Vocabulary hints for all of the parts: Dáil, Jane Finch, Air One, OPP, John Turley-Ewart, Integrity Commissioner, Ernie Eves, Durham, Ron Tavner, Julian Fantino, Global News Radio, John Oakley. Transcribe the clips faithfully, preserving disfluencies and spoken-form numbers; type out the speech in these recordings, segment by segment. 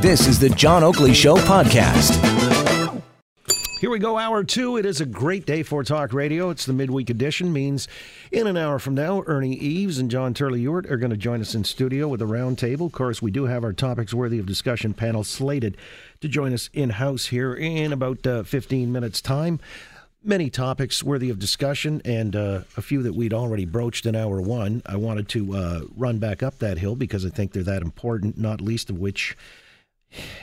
This is the John Oakley Show podcast. Here we go, hour two. It is a great day for talk radio. It's the midweek edition. Means in an hour from now, Ernie Eves and John Turley-Ewart are going to join us in studio with a roundtable. Of course, we do have our Topics Worthy of Discussion panel slated to join us in-house here in about uh, fifteen minutes' time. Many topics worthy of discussion, and uh, a few that we'd already broached in hour one. I wanted to uh, run back up that hill because I think they're that important, not least of which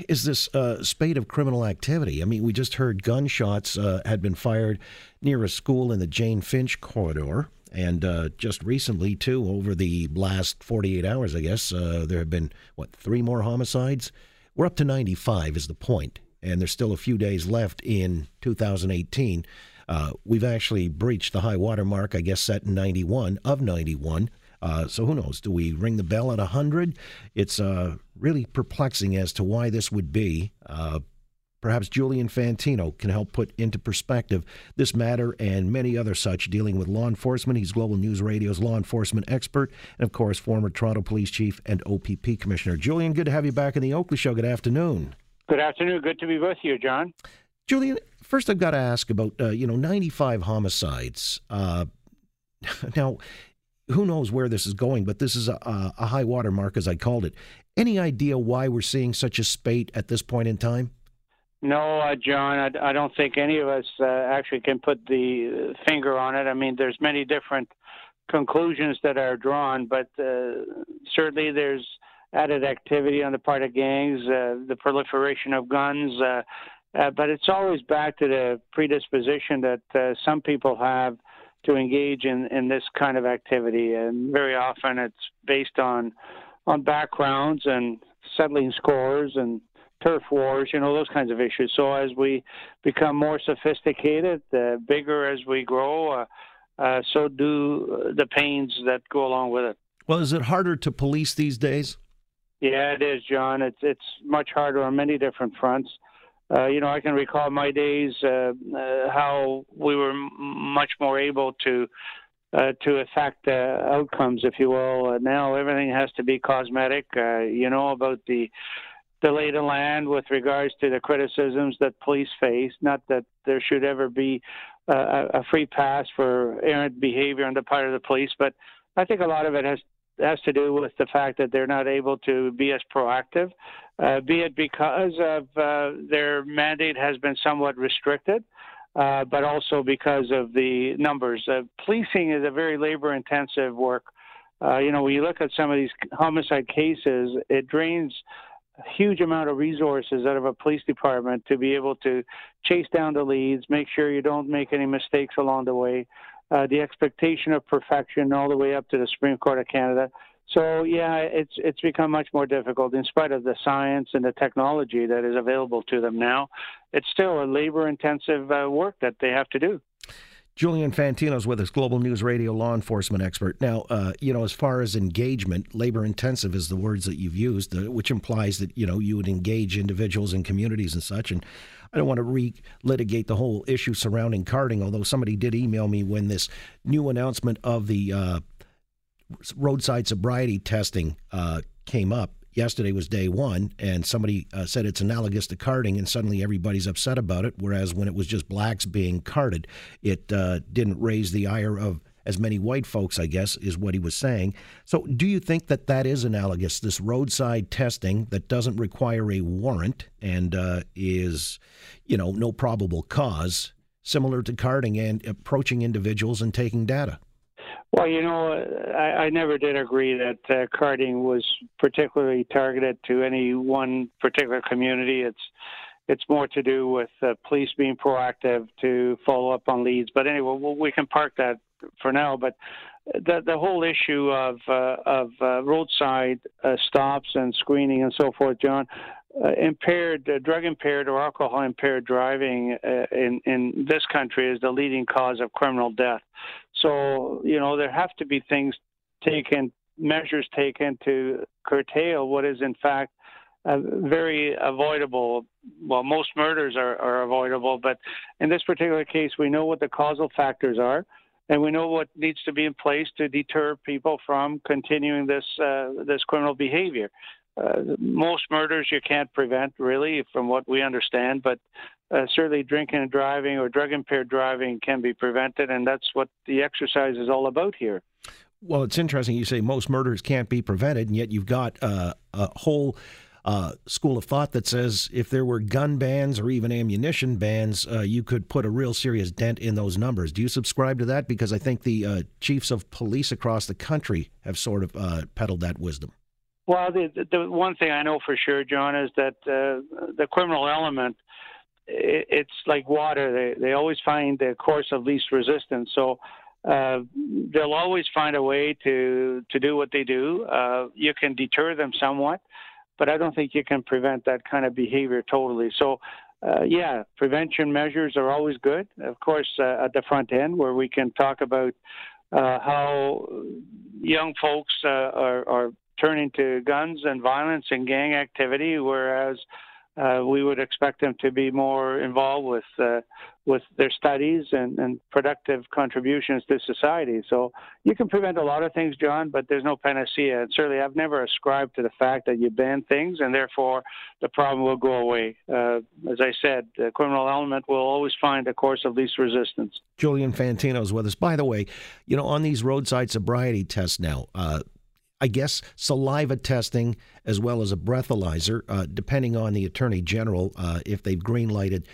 is this uh, spate of criminal activity. I mean, we just heard gunshots uh, had been fired near a school in the Jane Finch corridor, and uh, just recently, too, over the last forty-eight hours, I guess, uh, there have been, what, three more homicides? We're up to ninety-five is the point, and there's still a few days left in two thousand eighteen. Uh, we've actually breached the high water mark, I guess, set in ninety-one, of ninety-one. Uh, so who knows? Do we ring the bell at one hundred? It's uh, really perplexing as to why this would be. Uh, perhaps Julian Fantino can help put into perspective this matter and many other such dealing with law enforcement. He's Global News Radio's law enforcement expert and, of course, former Toronto Police Chief and O P P Commissioner. Julian, good to have you back in the Oakley Show. Good afternoon. Good afternoon. Good to be with you, John. Julian, first I've got to ask about, uh, you know, ninety-five homicides. Uh, now, who knows where this is going, but this is a, a high water mark, as I called it. Any idea why we're seeing such a spate at this point in time? No, uh, John, I, I don't think any of us uh, actually can put the finger on it. I mean, there's many different conclusions that are drawn, but uh, certainly there's added activity on the part of gangs, uh, the proliferation of guns, uh, Uh, but it's always back to the predisposition that uh, some people have to engage in, in this kind of activity. And very often it's based on on backgrounds and settling scores and turf wars, you know, those kinds of issues. So as we become more sophisticated, uh, bigger as we grow, uh, uh, so do the pains that go along with it. Well, is it harder to police these days? Yeah, it is, John. It's, it's much harder on many different fronts. Uh, you know, I can recall my days uh, uh, how we were m- much more able to uh, to affect uh, outcomes, if you will. Uh, now everything has to be cosmetic. Uh, you know about the the lay of the land with regards to the criticisms that police face. Not that there should ever be uh, a free pass for errant behavior on the part of the police, but I think a lot of it has. has to do with the fact that they're not able to be as proactive, uh, be it because of uh, their mandate has been somewhat restricted, uh, but also because of the numbers. Uh, policing is a very labor-intensive work. Uh, you know, when you look at some of these homicide cases, it drains a huge amount of resources out of a police department to be able to chase down the leads, make sure you don't make any mistakes along the way. Uh, the expectation of perfection all the way up to the Supreme Court of Canada. So, yeah, it's it's become much more difficult in spite of the science and the technology that is available to them now. It's still a labor-intensive uh, work that they have to do. Julian Fantino's with us, Global News Radio law enforcement expert. Now, uh, you know, as far as engagement, labor-intensive is the words that you've used, uh, which implies that, you know, you would engage individuals and communities and such. And I don't want to re-litigate the whole issue surrounding carding, although somebody did email me when this new announcement of the uh, roadside sobriety testing uh, came up. Yesterday was day one, and somebody uh, said it's analogous to carding, and suddenly everybody's upset about it, whereas when it was just blacks being carded, it uh, didn't raise the ire of as many white folks, I guess, is what he was saying. So do you think that that is analogous, this roadside testing that doesn't require a warrant and uh, is, you know, no probable cause, similar to carding and approaching individuals and taking data? Well, you know, I, I never did agree that uh, carding was particularly targeted to any one particular community. It's it's more to do with uh, police being proactive to follow up on leads. But anyway, well, we can park that for now. But the the whole issue of uh, of uh, roadside uh, stops and screening and so forth, John, uh, impaired, uh, drug impaired or alcohol impaired driving uh, in in this country is the leading cause of criminal death. So, you know, there have to be things taken, measures taken to curtail what is, in fact, uh, very avoidable. Well, most murders are, are avoidable, but in this particular case, we know what the causal factors are, and we know what needs to be in place to deter people from continuing this uh, this criminal behavior. Uh, most murders you can't prevent, really, from what we understand, but uh, certainly drinking and driving or drug-impaired driving can be prevented, and that's what the exercise is all about here. Well, it's interesting you say most murders can't be prevented, and yet you've got uh, a whole uh, school of thought that says if there were gun bans or even ammunition bans, uh, you could put a real serious dent in those numbers. Do you subscribe to that? Because I think the uh, chiefs of police across the country have sort of uh, peddled that wisdom. Well, the, the one thing I know for sure, John, is that uh, the criminal element, it, it's like water. They, they always find the course of least resistance. So uh, they'll always find a way to, to do what they do. Uh, you can deter them somewhat, but I don't think you can prevent that kind of behavior totally. So, uh, yeah, prevention measures are always good. Of course, uh, at the front end where we can talk about uh, how young folks uh, are, are turn into guns and violence and gang activity, whereas uh, we would expect them to be more involved with uh, with their studies and, and productive contributions to society. So you can prevent a lot of things, John, but there's no panacea. And certainly I've never ascribed to the fact that you ban things and therefore the problem will go away. Uh, as I said, the criminal element will always find a course of least resistance. Julian Fantino is with us. By the way, you know, on these roadside sobriety tests now, uh, I guess saliva testing as well as a breathalyzer, uh, depending on the Attorney General, uh, if they've green-lighted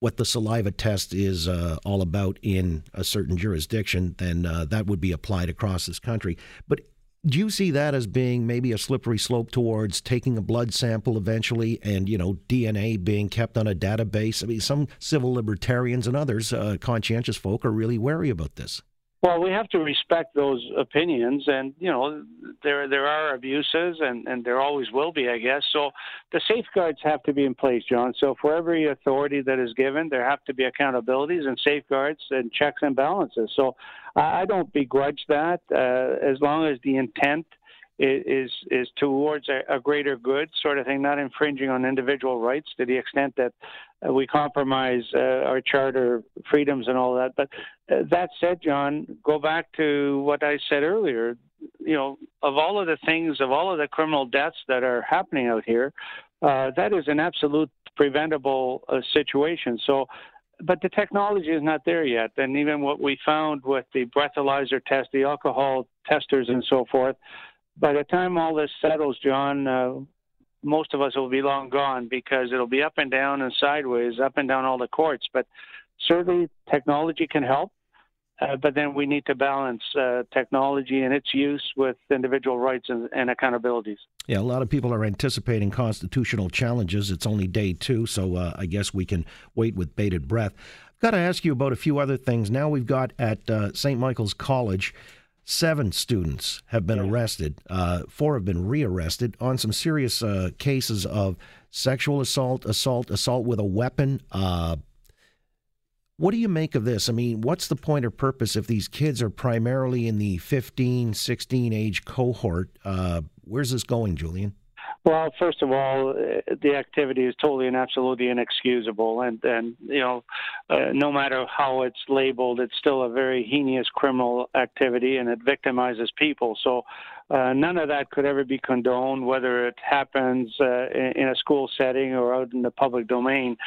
what the saliva test is uh, all about in a certain jurisdiction, then uh, that would be applied across this country. But do you see that as being maybe a slippery slope towards taking a blood sample eventually and, you know, D N A being kept on a database? I mean, some civil libertarians and others, uh, conscientious folk, are really wary about this. Well, we have to respect those opinions, and, you know, there there are abuses, and, and there always will be, I guess. So the safeguards have to be in place, John. So for every authority that is given, there have to be accountabilities and safeguards and checks and balances. So I don't begrudge that uh, as long as the intent is is towards a, a greater good sort of thing, not infringing on individual rights to the extent that uh, we compromise uh, our charter freedoms and all that. But uh, that said, John, go back to what I said earlier. You know, of all of the things, of all of the criminal deaths that are happening out here, uh, that is an absolute preventable uh, situation. So, but the technology is not there yet. And even what we found with the breathalyzer test, the alcohol testers and so forth, by the time all this settles, John, uh, most of us will be long gone because it'll be up and down and sideways, up and down all the courts. But certainly technology can help, uh, but then we need to balance uh, technology and its use with individual rights and, and accountabilities. Yeah, a lot of people are anticipating constitutional challenges. It's only day two, so uh, I guess we can wait with bated breath. I've got to ask you about a few other things. Now we've got at uh, Saint Michael's College, seven students have been arrested. Uh, four have been rearrested on some serious uh, cases of sexual assault, assault, assault with a weapon. Uh, what do you make of this? I mean, what's the point or purpose if these kids are primarily in the fifteen, sixteen age cohort? Uh, where's this going, Julian? Well, first of all, the activity is totally and absolutely inexcusable. And, and you know, uh, no matter how it's labeled, it's still a very heinous criminal activity, and it victimizes people. So uh, none of that could ever be condoned, whether it happens uh, in, in a school setting or out in the public domain.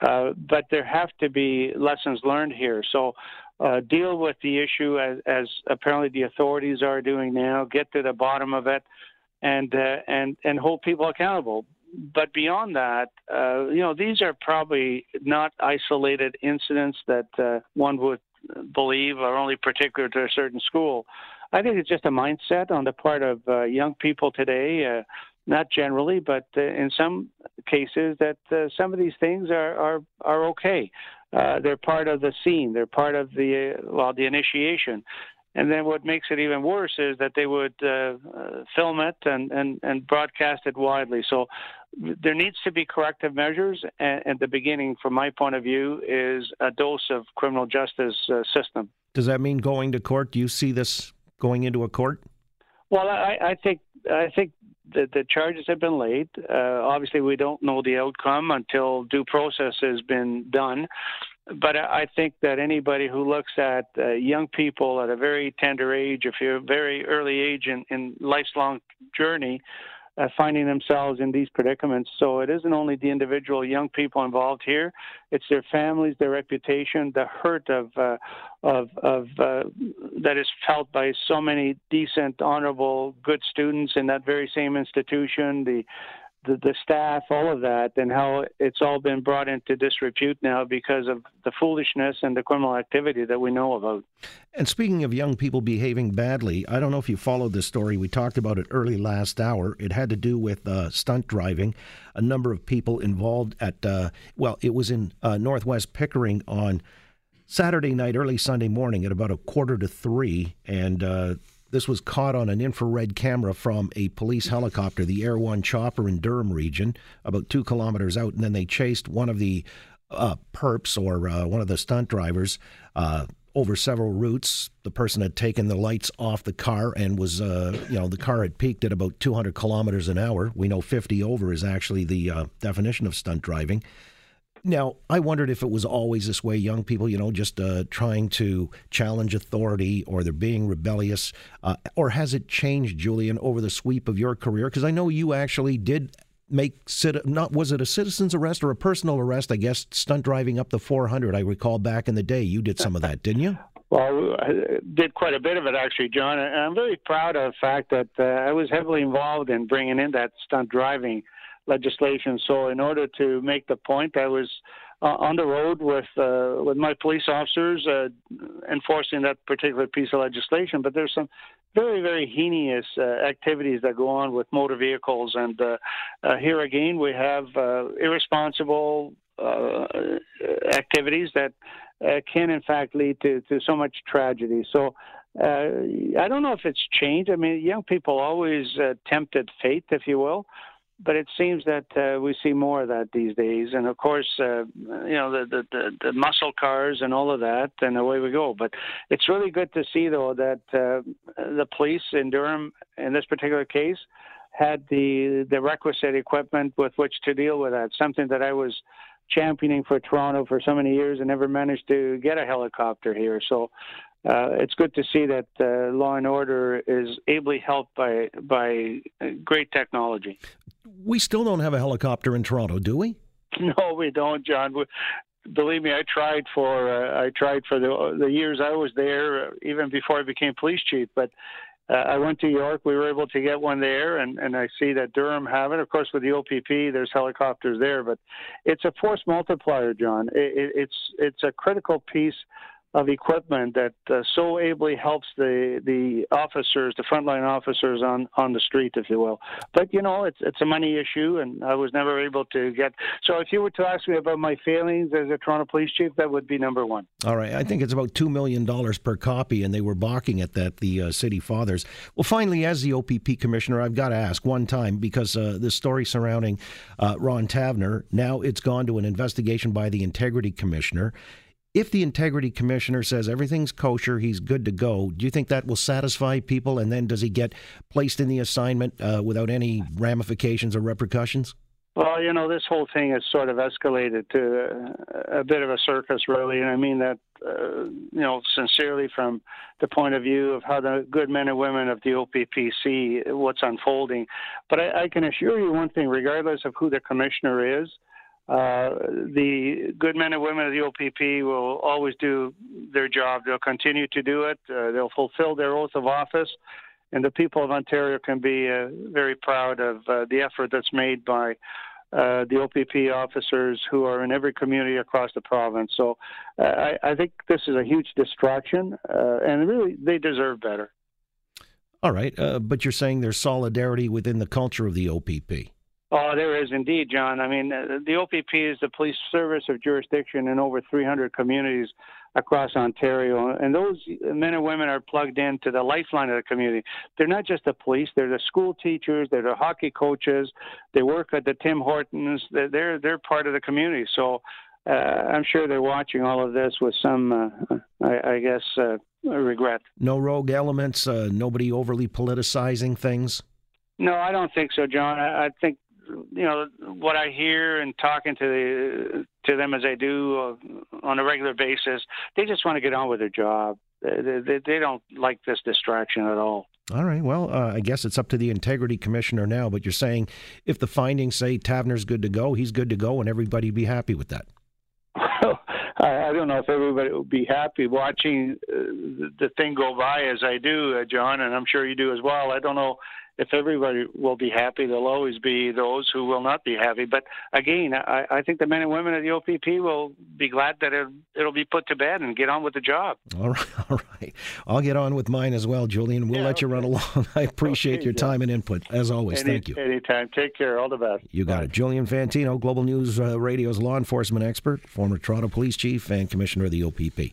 Uh, but there have to be lessons learned here. So uh, deal with the issue as, as apparently the authorities are doing now, get to the bottom of it. And, uh, and and hold people accountable. But beyond that, uh, you know, these are probably not isolated incidents that uh, one would believe are only particular to a certain school. I think it's just a mindset on the part of uh, young people today, uh, not generally, but uh, in some cases that uh, some of these things are, are, are okay. Uh, they're part of the scene. They're part of the, uh, well, the initiation. And then what makes it even worse is that they would uh, uh, film it and, and, and broadcast it widely. So there needs to be corrective measures. And, and the beginning, from my point of view, is a dose of criminal justice uh, system. Does that mean going to court? Do you see this going into a court? Well, I, I think I think that the charges have been laid. Uh, obviously, we don't know the outcome until due process has been done. But I think that anybody who looks at uh, young people at a very tender age, if you're a very early age in, in life's long journey, uh, finding themselves in these predicaments. So it isn't only the individual young people involved here, it's their families, their reputation, the hurt of uh, of, of uh, that is felt by so many decent, honorable, good students in that very same institution, the The, the staff, all of that, and how it's all been brought into disrepute now because of the foolishness and the criminal activity that we know about. And speaking of young people behaving badly, I don't know if you followed this story. We talked about it early last hour. It had to do with uh, stunt driving. A number of people involved at, uh, well, it was in uh, Northwest Pickering on Saturday night, early Sunday morning at about a quarter to three, and uh this was caught on an infrared camera from a police helicopter, the Air One chopper in Durham region, about two kilometers out, and then they chased one of the uh, perps or uh, one of the stunt drivers uh, over several routes. The person had taken the lights off the car and was, uh, you know, the car had peaked at about two hundred kilometers an hour. We know fifty over is actually the uh, definition of stunt driving. Now, I wondered if it was always this way, young people, you know, just uh, trying to challenge authority, or they're being rebellious, uh, or has it changed, Julian, over the sweep of your career? Because I know you actually did make, not was it a citizen's arrest or a personal arrest, I guess, stunt driving up the four hundred, I recall back in the day. You did some of that, didn't you? Well, I did quite a bit of it, actually, John, and I'm very proud of the fact that uh, I was heavily involved in bringing in that stunt driving legislation. So in order to make the point, I was uh, on the road with uh, with my police officers uh, enforcing that particular piece of legislation. But there's some very, very heinous uh, activities that go on with motor vehicles. And uh, uh, here again, we have uh, irresponsible uh, activities that uh, can, in fact, lead to, to so much tragedy. So uh, I don't know if it's changed. I mean, young people always uh, tempted fate, if you will. But it seems that uh, we see more of that these days. And, of course, uh, you know, the, the, the, the muscle cars and all of that, and away we go. But it's really good to see, though, that uh, the police in Durham, in this particular case, had the, the requisite equipment with which to deal with that, something that I was championing for Toronto for so many years and never managed to get a helicopter here. So uh, it's good to see that uh, law and order is ably helped by by great technology. We still don't have a helicopter in Toronto, do we? No, we don't, John. We, believe me, I tried for uh, I tried for the the years I was there, uh, even before I became police chief. But uh, I went to York. We were able to get one there, and, and I see that Durham have it. Of course, with the O P P, there's helicopters there. But it's a force multiplier, John. It, it, it's it's a critical piece of equipment that uh, so ably helps the the officers, the frontline officers on, on the street, if you will. But, you know, it's it's a money issue, and I was never able to get... So if you were to ask me about my failings as a Toronto police chief, that would be number one. All right. I think it's about two million dollars per copy, and they were balking at that, the uh, city fathers. Well, finally, as the O P P commissioner, I've got to ask one time, because uh, this story surrounding uh, Ron Tavner, now it's gone to an investigation by the Integrity Commissioner. If the Integrity Commissioner says everything's kosher, he's good to go, do you think that will satisfy people? And then does he get placed in the assignment uh, without any ramifications or repercussions? Well, you know, this whole thing has sort of escalated to a, a bit of a circus, really. And I mean that, uh, you know, sincerely from the point of view of how the good men and women of the O P P see what's unfolding. But I, I can assure you one thing, regardless of who the commissioner is, Uh, the good men and women of the O P P will always do their job. They'll continue to do it. Uh, they'll fulfill their oath of office. And the people of Ontario can be uh, very proud of uh, the effort that's made by uh, the O P P officers who are in every community across the province. So uh, I, I think this is a huge distraction, uh, and really they deserve better. All right, uh, but you're saying there's solidarity within the culture of the O P P. Oh, there is indeed, John. I mean, the O P P is the police service of jurisdiction in over three hundred communities across Ontario. And those men and women are plugged into the lifeline of the community. They're not just the police. They're the school teachers. They're the hockey coaches. They work at the Tim Hortons. They're, they're part of the community. So uh, I'm sure they're watching all of this with some, uh, I, I guess, uh, regret. No rogue elements, uh, nobody overly politicizing things? No, I don't think so, John. I, I think... You know, what I hear and talking to the, to them as I do uh, on a regular basis, they just want to get on with their job. They, they don't like this distraction at all. All right. Well, uh, I guess it's up to the Integrity Commissioner now, but you're saying if the findings say Tavner's good to go, he's good to go, and everybody would be happy with that. Well, I don't know if everybody would be happy watching uh, the thing go by as I do, uh, John, and I'm sure you do as well. I don't know if everybody will be happy. There'll always be those who will not be happy. But again, I, I think the men and women of the O P P will be glad that it, it'll be put to bed and get on with the job. All right. All right. I'll get on with mine as well, Julian. We'll yeah, let okay. you run along. I appreciate okay, your yeah. time and input, as always. Any, thank you. Anytime. Take care. All the best. You got Bye. it. Julian Fantino, Global News uh, Radio's law enforcement expert, former Toronto Police Chief and Commissioner of the O P P.